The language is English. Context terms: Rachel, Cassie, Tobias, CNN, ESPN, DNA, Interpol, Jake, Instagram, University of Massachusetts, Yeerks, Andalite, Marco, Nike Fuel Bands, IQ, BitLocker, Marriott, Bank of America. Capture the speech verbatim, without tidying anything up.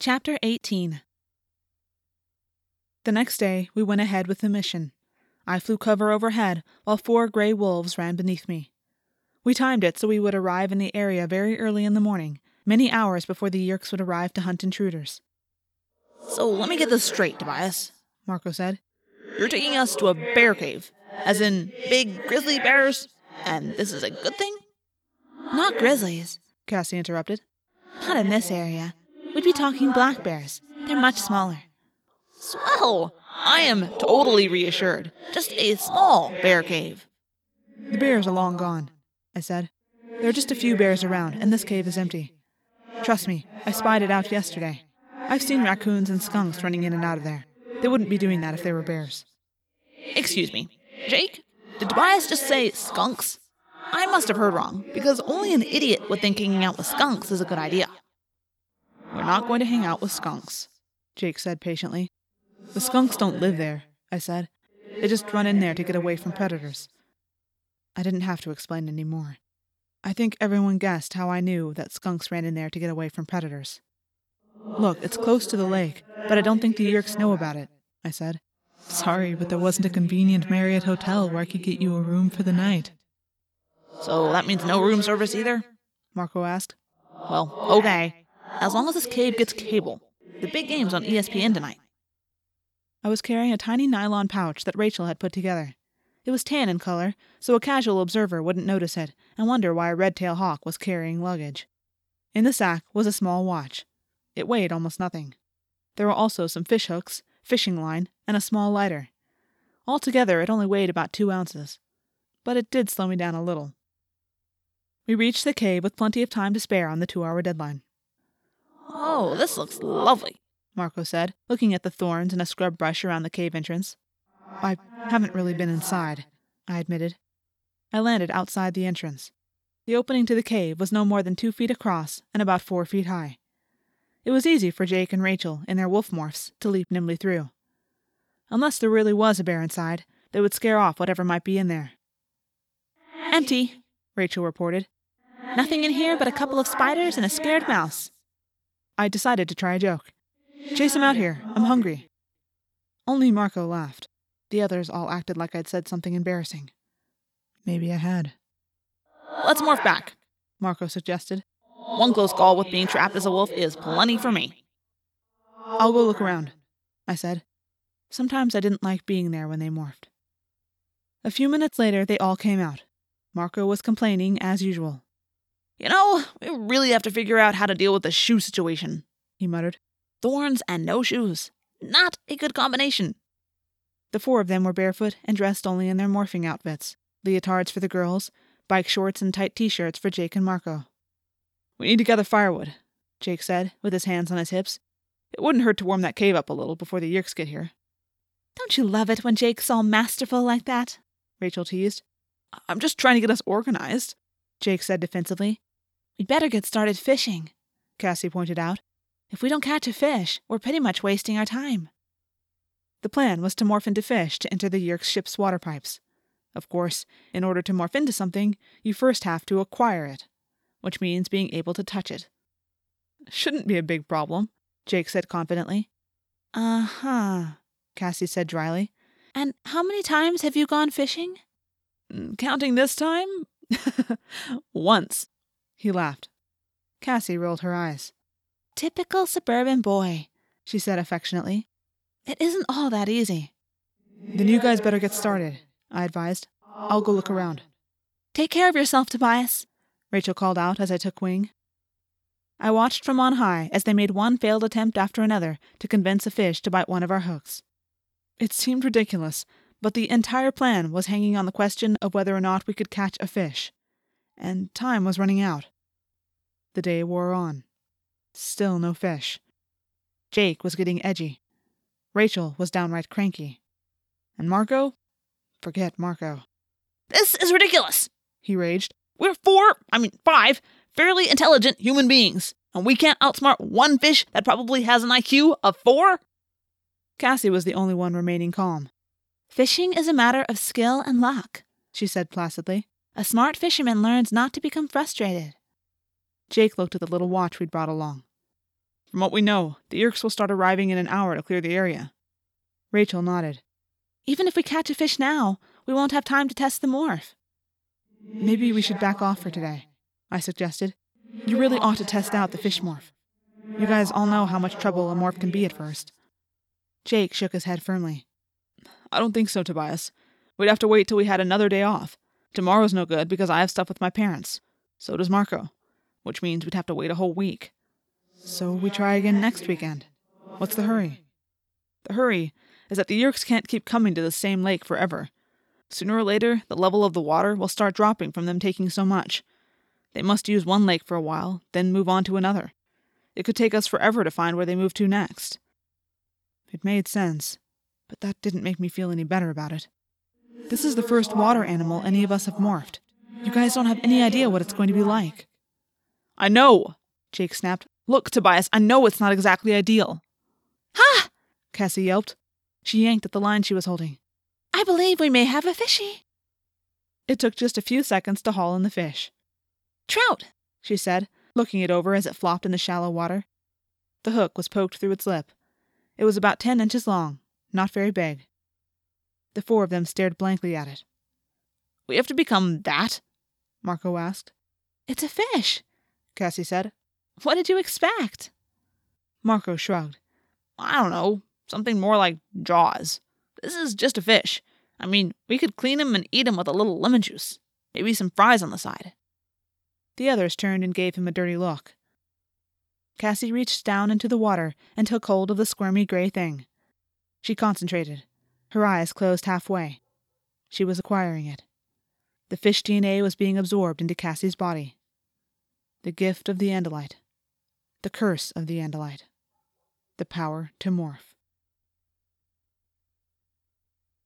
Chapter eighteen. The next day, we went ahead with the mission. I flew cover overhead, while four gray wolves ran beneath me. We timed it so we would arrive in the area very early in the morning, many hours before the Yeerks would arrive to hunt intruders. "So let me get this straight, Tobias," Marco said. "You're taking us to a bear cave, as in big grizzly bears, and this is a good thing?" "Not grizzlies," Cassie interrupted. "Not in this area. We'd be talking black bears. They're much smaller." "Swell! I am totally reassured. Just a small bear cave." "The bears are long gone," I said. "There are just a few bears around, and this cave is empty. Trust me, I spied it out yesterday. I've seen raccoons and skunks running in and out of there. They wouldn't be doing that if they were bears." "Excuse me, Jake? Did Tobias just say skunks? I must have heard wrong, because only an idiot would think hanging out with skunks is a good idea." "We're not going to hang out with skunks," Jake said patiently. "The skunks don't live there," I said. "They just run in there to get away from predators." I didn't have to explain any more. I think everyone guessed how I knew that skunks ran in there to get away from predators. "Look, it's close to the lake, but I don't think the Yeerks know about it," I said. "Sorry, but there wasn't a convenient Marriott hotel where I could get you a room for the night." "So that means no room service either?" Marco asked. "Well, okay. As long as this cave gets cable. The big game's on E S P N tonight." I was carrying a tiny nylon pouch that Rachel had put together. It was tan in color, so a casual observer wouldn't notice it and wonder why a red-tail hawk was carrying luggage. In the sack was a small watch. It weighed almost nothing. There were also some fish hooks, fishing line, and a small lighter. Altogether, it only weighed about two ounces. But it did slow me down a little. We reached the cave with plenty of time to spare on the two-hour deadline. "Oh, this looks lovely," Marco said, looking at the thorns and a scrub brush around the cave entrance. "I haven't really been inside," I admitted. I landed outside the entrance. The opening to the cave was no more than two feet across and about four feet high. It was easy for Jake and Rachel, in their wolf morphs, to leap nimbly through. Unless there really was a bear inside, they would scare off whatever might be in there. "Empty," Rachel reported. "Nothing in here but a couple of spiders and a scared mouse." I decided to try a joke. "Chase him out here. I'm hungry." Only Marco laughed. The others all acted like I'd said something embarrassing. Maybe I had. "Let's morph back," Marco suggested. "One close call with being trapped as a wolf is plenty for me." "I'll go look around," I said. Sometimes I didn't like being there when they morphed. A few minutes later, they all came out. Marco was complaining as usual. "You know, we really have to figure out how to deal with the shoe situation," he muttered. "Thorns and no shoes. Not a good combination." The four of them were barefoot and dressed only in their morphing outfits, leotards for the girls, bike shorts and tight t-shirts for Jake and Marco. "We need to gather firewood," Jake said, with his hands on his hips. "It wouldn't hurt to warm that cave up a little before the Yeerks get here." "Don't you love it when Jake's all masterful like that?" Rachel teased. "I'm just trying to get us organized," Jake said defensively. "We'd better get started fishing," Cassie pointed out. "If we don't catch a fish, we're pretty much wasting our time." The plan was to morph into fish to enter the Yeerks' ship's water pipes. Of course, in order to morph into something, you first have to acquire it, which means being able to touch it. "Shouldn't be a big problem," Jake said confidently. "Uh-huh," Cassie said dryly. "And how many times have you gone fishing?" "Counting this time? Once," he laughed. Cassie rolled her eyes. "Typical suburban boy," she said affectionately. "It isn't all that easy." "Then you guys better get started," I advised. "I'll go look around." "Take care of yourself, Tobias," Rachel called out as I took wing. I watched from on high as they made one failed attempt after another to convince a fish to bite one of our hooks. It seemed ridiculous, but the entire plan was hanging on the question of whether or not we could catch a fish. And time was running out. The day wore on. Still no fish. Jake was getting edgy. Rachel was downright cranky. And Marco? Forget Marco. "This is ridiculous," he raged. "We're four, I mean five, fairly intelligent human beings, and we can't outsmart one fish that probably has an I Q of four?" Cassie was the only one remaining calm. "Fishing is a matter of skill and luck," she said placidly. "A smart fisherman learns not to become frustrated." Jake looked at the little watch we'd brought along. From what we know, the Yeerks will start arriving in an hour to clear the area. Rachel nodded. Even if we catch a fish now, we won't have time to test the morph. Maybe we should back off for today, I suggested. You really ought to test out the fish morph. You guys all know how much trouble a morph can be at first. Jake shook his head firmly. I don't think so, Tobias. We'd have to wait till we had another day off. Tomorrow's no good because I have stuff with my parents. So does Marco. Which means we'd have to wait a whole week. So we try again next weekend. What's the hurry? The hurry is that the Yeerks can't keep coming to the same lake forever. Sooner or later, the level of the water will start dropping from them taking so much. They must use one lake for a while, then move on to another. It could take us forever to find where they move to next. It made sense, but that didn't make me feel any better about it. This is the first water animal any of us have morphed. You guys don't have any idea what it's going to be like. I know, Jake snapped. Look, Tobias, I know it's not exactly ideal. Ha! Cassie yelped. She yanked at the line she was holding. I believe we may have a fishy. It took just a few seconds to haul in the fish. Trout, she said, looking it over as it flopped in the shallow water. The hook was poked through its lip. It was about ten inches long, not very big. The four of them stared blankly at it. We have to become that? Marco asked. It's a fish, Cassie said. What did you expect? Marco shrugged. I don't know, something more like Jaws. This is just a fish. I mean, we could clean him and eat him with a little lemon juice. Maybe some fries on the side. The others turned and gave him a dirty look. Cassie reached down into the water and took hold of the squirmy gray thing. She concentrated. Her eyes closed halfway. She was acquiring it. The fish D N A was being absorbed into Cassie's body. The gift of the Andalite. The curse of the Andalite. The power to morph.